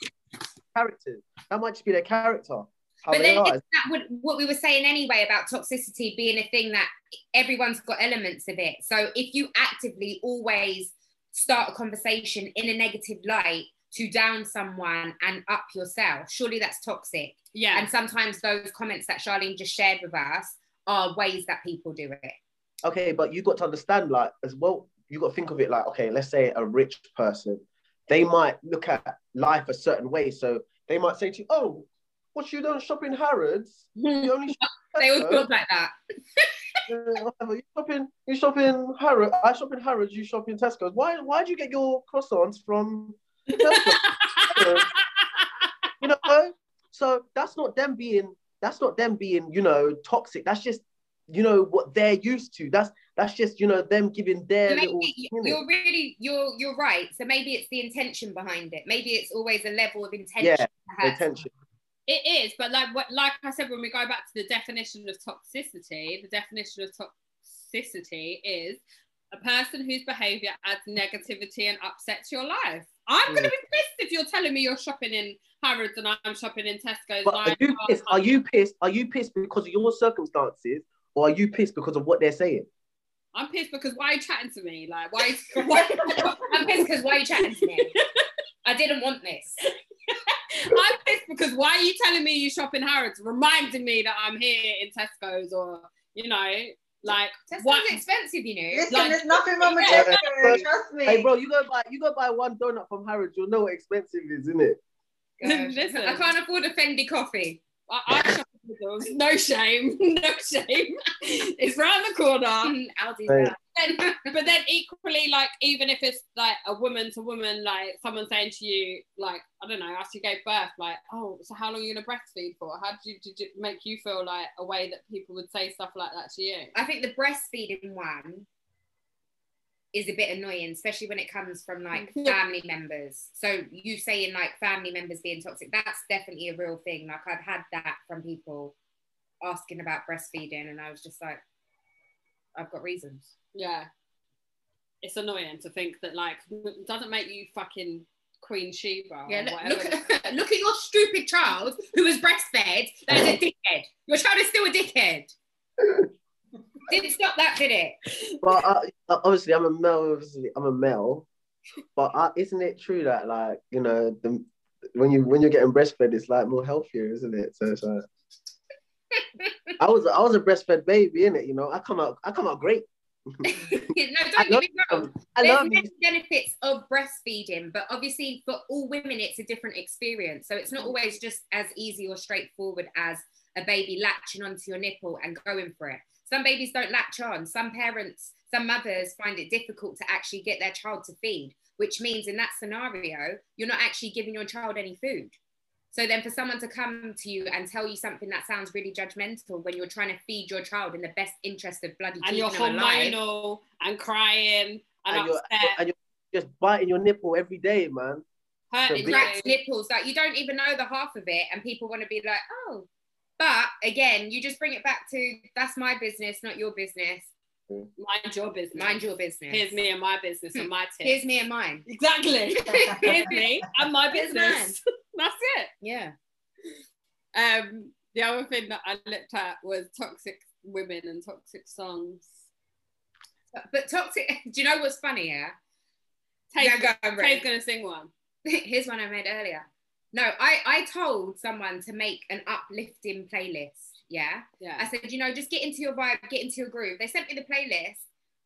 Toxic. Characters. That might just be their character. How but then that would, what we were saying anyway about toxicity being a thing that everyone's got elements of it. So if you actively always start a conversation in a negative light to down someone and up yourself, surely that's toxic. Yeah. And sometimes those comments that Charlene just shared with us are ways that people do it. Okay, but you've got to understand, like, as well, you've got to think of it like, okay, let's say a rich person, they might look at life a certain way. So they might say to you, oh, what you don't shop in Harrods? You only shop in they all talk like that. uh, you shop in, you shop in Harrods. I shop in Harrods. You shop in Tesco's. Why? Why do you get your croissants from Tesco? You know. So that's not them being. That's not them being. You know, toxic. That's just. You know what they're used to. That's that's just you know them giving their. Maybe little you're really you're you're right. So maybe it's the intention behind it. Maybe it's always a level of intention. Yeah, intention. It is, but like what, like I said, when we go back to the definition of toxicity, the definition of toxicity is a person whose behaviour adds negativity and upsets your life. I'm yeah. going to be pissed if you're telling me you're shopping in Harrods and I'm shopping in Tesco's. But are you pissed? Are you pissed? Are you pissed because of your circumstances, or are you pissed because of what they're saying? I'm pissed because why are you chatting to me? Like why? why I'm pissed because why are you chatting to me? I didn't want this. I'm pissed because why are you telling me you shop in Harrods, reminding me that I'm here in Tesco's, or you know, like Tesco's what? Expensive, you know. Listen, like, there's nothing wrong with Tesco. Yeah. Trust me. Hey, bro, you go buy you go buy one donut from Harrods, you'll know what expensive is, isn't it? Listen, I can't afford a Fendi coffee. I, I shop in Middles. No shame, no shame. It's round the corner. Aldi's right. Then, but then equally, like, even if it's like a woman to woman, like someone saying to you, like, I don't know, after you gave birth, like, oh, so how long are you gonna breastfeed for? How did you, did it make you feel like a way that people would say stuff like that to you? I think the breastfeeding one is a bit annoying, especially when it comes from like family members. So you saying like family members being toxic, that's definitely a real thing. Like I've had that from people asking about breastfeeding and I was just like, I've got reasons. Yeah. It's annoying to think that like, it doesn't make you fucking Queen Sheba. Yeah, look, look, at, look at your stupid child who was breastfed, that is a dickhead. Your child is still a dickhead. Didn't stop that, did it? But uh, obviously, I'm a male. Obviously, I'm a male. But uh, isn't it true that, like, you know, the, when you when you're getting breastfed, it's like more healthier, isn't it? So, so. I was I was a breastfed baby, innit? You know, I come out I come out great. No, don't get me wrong. There's many benefits of breastfeeding, but obviously, for all women, it's a different experience. So it's not always just as easy or straightforward as a baby latching onto your nipple and going for it. Some babies don't latch on. Some parents, some mothers find it difficult to actually get their child to feed, which means in that scenario, you're not actually giving your child any food. So then for someone to come to you and tell you something that sounds really judgmental when you're trying to feed your child in the best interest of bloody keeping them alive. And you're hormonal and crying and, and upset. You're, and you're just biting your nipple every day, man. Hurting rats' nipples. Like, you don't even know the half of it and people want to be like, oh. But again, you just bring it back to, that's my business, not your business. Mind your business. Mind your business. Here's me and my business and my tip. Here's me and mine. Exactly. Here's me and my business. That's it. Yeah. Um, the other thing that I looked at was toxic women and toxic songs. But, but toxic, do you know what's funny, yeah? Tay's going to sing one. Here's one I made earlier. No, I, I told someone to make an uplifting playlist, yeah? yeah? I said, you know, just get into your vibe, get into your groove. They sent me the playlist.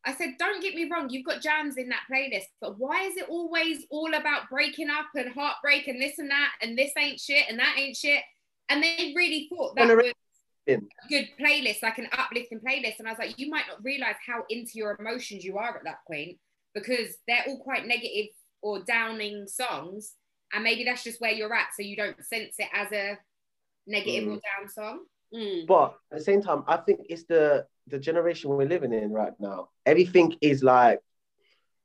I said, don't get me wrong, you've got jams in that playlist, but why is it always all about breaking up and heartbreak and this and that and this ain't shit and that ain't shit? And they really thought that was a good playlist, like an uplifting playlist. And I was like, you might not realise how into your emotions you are at that point because they're all quite negative or downing songs. And maybe that's just where you're at, so you don't sense it as a negative mm. or down song. Mm. But at the same time, I think it's the, the generation we're living in right now. Everything is like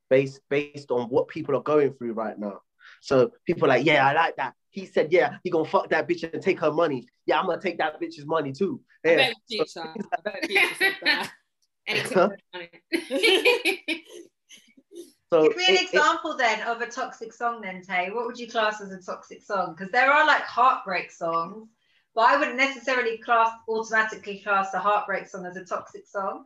based based on what people are going through right now. So people are like, yeah, I like that. He said, yeah, he gonna fuck that bitch and take her money. Yeah, I'm gonna take that bitch's money too. Yeah. I bet Keisha so, I bet Keisha said that. And it took her money. So give me an it, example it, then of a toxic song then, Tay. What would you class as a toxic song? Because there are like heartbreak songs, but I wouldn't necessarily class automatically class a heartbreak song as a toxic song.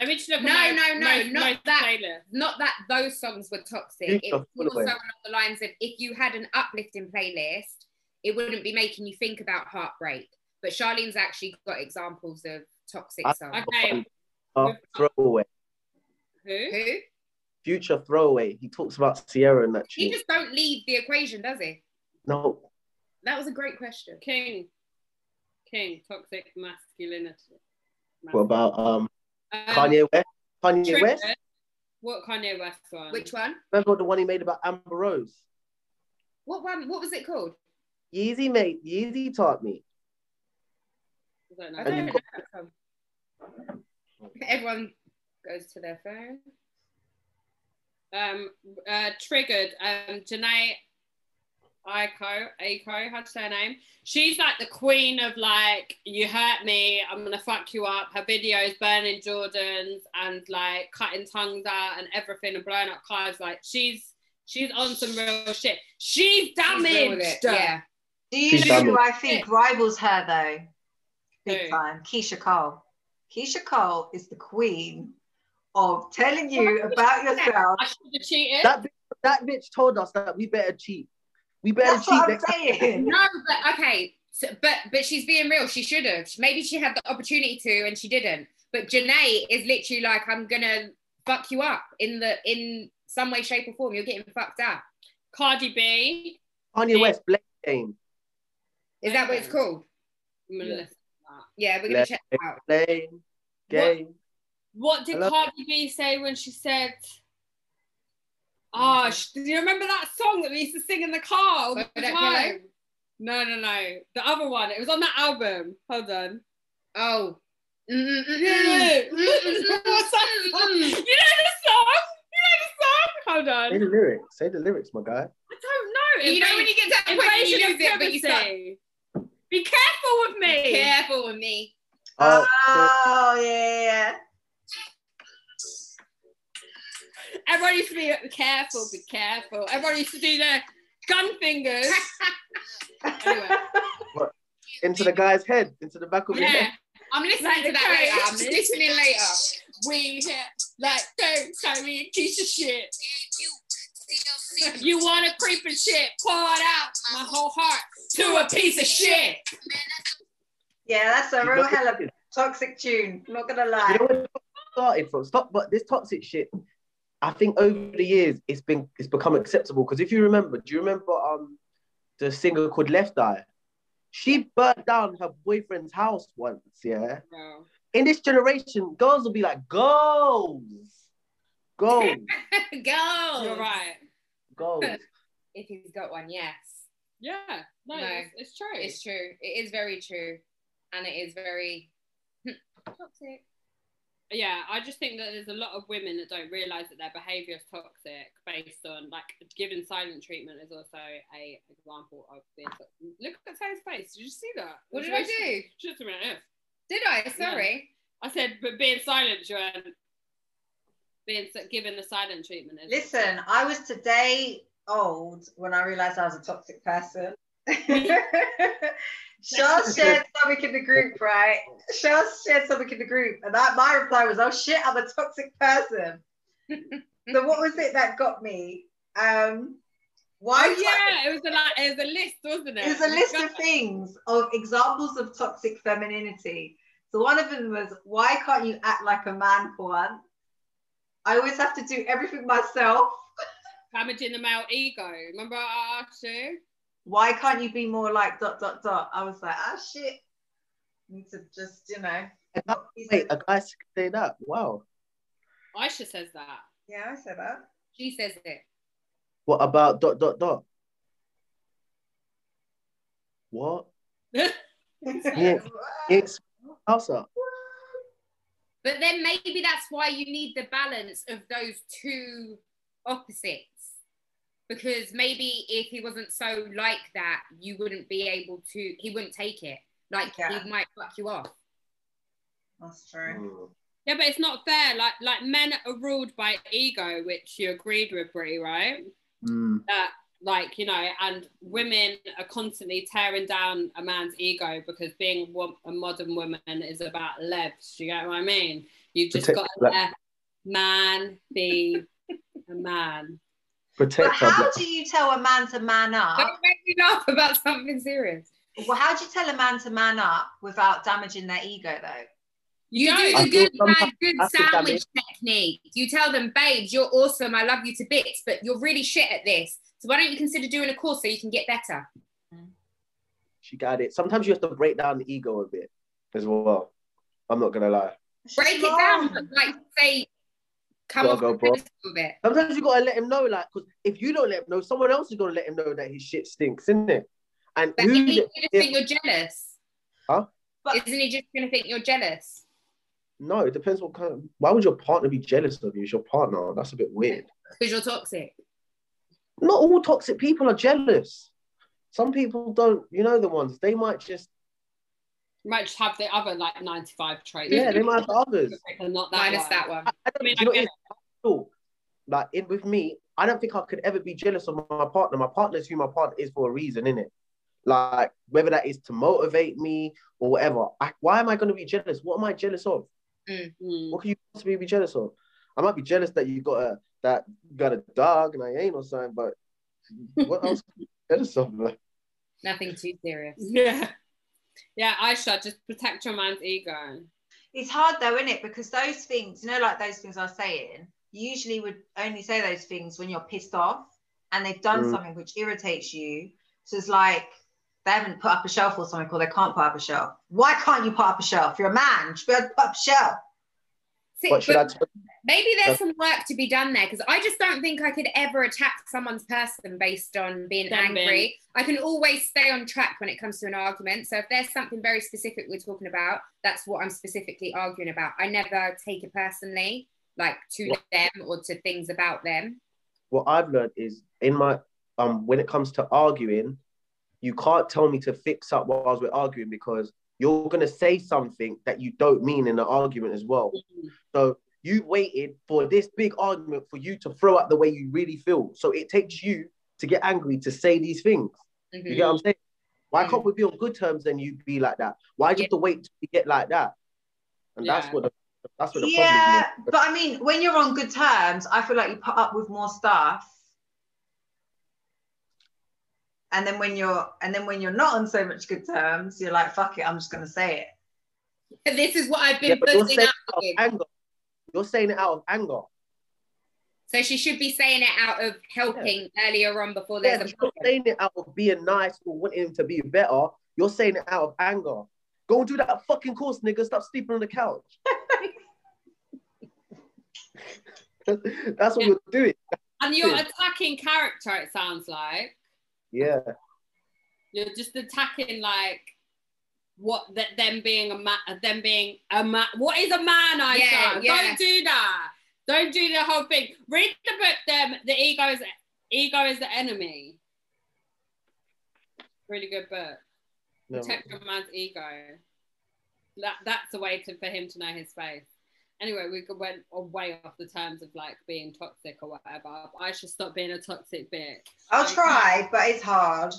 Let me just look no, my, no, no, my, not my that. Taylor. Not that those songs were toxic. It's it was also along the lines of if you had an uplifting playlist, it wouldn't be making you think about heartbreak. But Charlene's actually got examples of toxic I, songs. Okay. Uh, throwaway. Who? Who? Future throwaway. He talks about Sierra and that. He just don't leave the equation, does he? No. That was a great question. King. King. Toxic masculinity. masculinity. What about um, um Kanye West? Kanye Triggered. West? What Kanye West one? Which one? Remember the one he made about Amber Rose? What one? What was it called? Yeezy, mate. Yeezy taught me. I don't know. I don't know. Got... Everyone goes to their phone. Um, uh, Triggered, um, Jhené Aiko, Aiko, how'd you say her name? She's like the queen of like, you hurt me, I'm gonna fuck you up. Her videos, burning Jordans and like cutting tongues out and everything and blowing up cars. Like she's she's on some real shit. She's damaged. She's yeah. Do you she's know damaged. Who I think rivals her though? Big time, Keisha Cole. Keisha Cole is the queen of telling you about yourself. I should have cheated. That bitch, that bitch told us that we better cheat. We better That's cheat. What I'm saying. No, but okay, so, but but she's being real. She should have. Maybe she had the opportunity to, and she didn't. But Jhené is literally like, I'm gonna fuck you up in the in some way, shape, or form. You're getting fucked up. Cardi B. Kanye West. Blame game. Is that what it's called? Yeah, yeah we're gonna Blame. check that out. Blame game. What? What did Cardi B say when she said, oh, do you remember that song that we used to sing in the car all the time? No, no, no. The other one. It was on that album. Hold on. Oh. You know the song? You know the song? Hold on. Say the lyrics. Say the lyrics, my guy. I don't know. You know when you get to that point, you lose it, but you start. Be careful with me. Be careful with me. Oh, yeah. Everyone used to be like, be careful, be careful. Everyone used to do their gun fingers. Anyway. What? Into the guy's head, into the back of yeah. his head. I'm listening like to that later. I'm listening later. We here, like, don't tell me a Keisha shit. You want a creep and shit, pour it out my whole heart to a piece of shit. Yeah, that's a real hell of a toxic tune. I'm not gonna lie. You know where it started from? Stop, but this toxic shit. I think over the years it's been it's become acceptable because if you remember, do you remember um the singer called Left Eye? She burnt down her boyfriend's house once, yeah. No. in this generation, girls will be like, goals. Goals. Goals. You're right. Goals. If he's got one, yes. Yeah. No, no. It's, it's true. It's true. It is very true. And it is very toxic. Yeah, I just think that there's a lot of women that don't realise that their behaviour is toxic based on, like, giving silent treatment is also a example of being toxic. Look at Taylor's face. Did you see that? What did I do? Just a minute. Did I? Sorry. Yeah. I said, but being silent, Joanne, being given the silent treatment. Is Listen, I was today old when I realised I was a toxic person. Shell shared something in the group, right? Shell shared something in the group, and that my reply was, "Oh shit, I'm a toxic person." So what was it that got me? Um, why? Oh, yeah, it was a like, it was a list, wasn't it? It was a list of things, of examples of toxic femininity. So one of them was, "Why can't you act like a man for once? I always have to do everything myself." Damaging the male ego. Remember I asked you? Why can't you be more like dot, dot, dot? I was like, ah, shit. I need to just, you know. Wait, a guy say that. Wow. Aisha says that. Yeah, I said that. She says it. What about dot, dot, dot? What? It's, it's also. But then maybe that's why you need the balance of those two opposites. Because maybe if he wasn't so like that, you wouldn't be able to, he wouldn't take it. Like, yeah. He might fuck you off. That's true. Yeah, but it's not fair. Like, like men are ruled by ego, which you agreed with, Brie, right? Mm. That, like, you know, and women are constantly tearing down a man's ego because being a modern woman is about levs. Do you get what I mean? You've just Protect- got to let man be a man. Protect but how blood. do you tell a man to man up? Don't make me laugh about something serious. Well, how do you tell a man to man up without damaging their ego, though? You no, do the good bad, good sandwich technique. You tell them, babes, you're awesome, I love you to bits, but you're really shit at this. So why don't you consider doing a course so you can get better? She got it. Sometimes you have to break down the ego a bit as well. I'm not going to lie. Break Strong. it down, but like, say... Come on, go, bro. Sometimes you gotta let him know, like, because if you don't let him know, someone else is gonna let him know that his shit stinks, isn't it? And but who, isn't he gonna if, think you're jealous? Huh? But isn't he just gonna think you're jealous? No, it depends what kind of, why would your partner be jealous of you? It's your partner. That's a bit weird. Because you're toxic. Not all toxic people are jealous. Some people don't, you know the ones, they might just might just have the other like ninety-five traits. Yeah, they might have others. Not that Minus one. that one. I, I don't I mean, I get it. Like in with me, I don't think I could ever be jealous of my partner. My partner's who my partner is for a reason, innit? Like whether that is to motivate me or whatever. I, why am I going to be jealous? What am I jealous of? Mm-hmm. What can you possibly be jealous of? I might be jealous that you got a that got a dog and I ain't or something, but what else can you be jealous of? Like, nothing too serious. Yeah. Yeah, Aisha, just protect your man's ego. It's hard though, isn't it? Because those things, you know, like those things I was saying, you usually would only say those things when you're pissed off and they've done mm. something which irritates you. So it's like they haven't put up a shelf or something, or they can't put up a shelf. Why can't you put up a shelf? You're a man. You should be able to put up a shelf. See, what should I tell you? Maybe there's some work to be done there because I just don't think I could ever attack someone's person based on being Damn angry. Man. I can always stay on track when it comes to an argument. So if there's something very specific we're talking about, that's what I'm specifically arguing about. I never take it personally, like to what, them or to things about them. What I've learned is in my, um, when it comes to arguing, you can't tell me to fix up whilst we're arguing because you're going to say something that you don't mean in the argument as well. Mm-hmm. So you waited for this big argument for you to throw up the way you really feel. So it takes you to get angry to say these things. Mm-hmm. You get what I'm saying? Why mm-hmm. can't we be on good terms and you be like that? Why do you yeah. have to wait to get like that? And yeah. that's what the, that's what the yeah, problem is. But I mean, when you're on good terms, I feel like you put up with more stuff. And then when you're and then when you're not on so much good terms, you're like, fuck it, I'm just gonna say it. And this is what I've been yeah, putting up with. You're saying it out of anger. So she should be saying it out of helping yeah. earlier on before there's yeah, a problem. You're saying it out of being nice or wanting to be better. You're saying it out of anger. Go and do that fucking course, nigga. Stop sleeping on the couch. That's what yeah. we're doing. And you're attacking character, it sounds like. Yeah. You're just attacking like what that them being a man, them being a man. What is a man? I yeah, yeah. Don't do that. Don't do the whole thing. Read the book. Them the ego is ego is the enemy. Really good book. No. Protect your man's ego. That that's a way to for him to know his space. Anyway, we went way off the terms of like being toxic or whatever. I should stop being a toxic bitch. I'll try, but it's hard.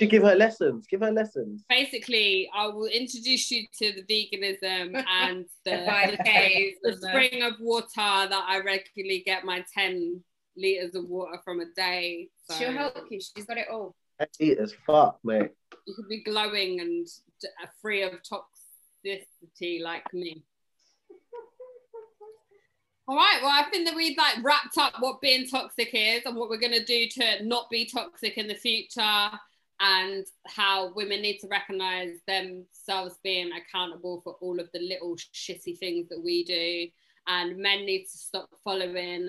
Should give her lessons. Give her lessons. Basically, I will introduce you to the veganism and the, the, the spring of water that I regularly get my ten litres of water from a day. So. She'll help you. She's got it all. I eat as fuck, mate. You could be glowing and free of toxicity like me. All right, well, I think that we've like wrapped up what being toxic is and what we're going to do to not be toxic in the future, and how women need to recognise themselves being accountable for all of the little shitty things that we do, and men need to stop following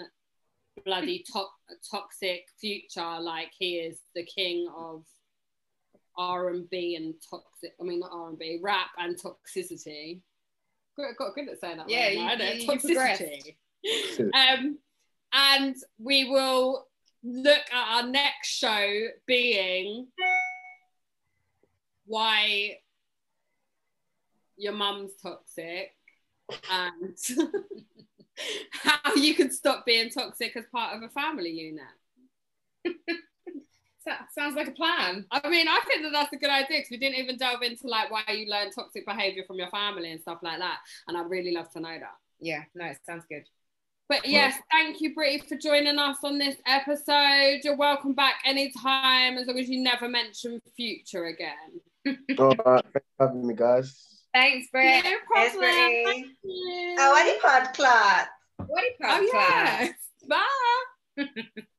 bloody to- toxic Future like he is the king of R and B and toxic, I mean not R and B, rap and toxicity. Got, got good at saying that. Yeah, right now, you, you, toxicity. You um, and we will look at our next show being why your mum's toxic and how you can stop being toxic as part of a family unit. That sounds like a plan. I mean, I think that that's a good idea because we didn't even delve into like why you learn toxic behaviour from your family and stuff like that. And I'd really love to know that. Yeah, no, it sounds good. But yes, thank you, Brittany, for joining us on this episode. You're welcome back anytime, as long as you never mention Future again. All right, thanks for having me, guys. Thanks, Britt. No problem. Thank you. Wadi Pod Class. Wadi Pod Class. Bye.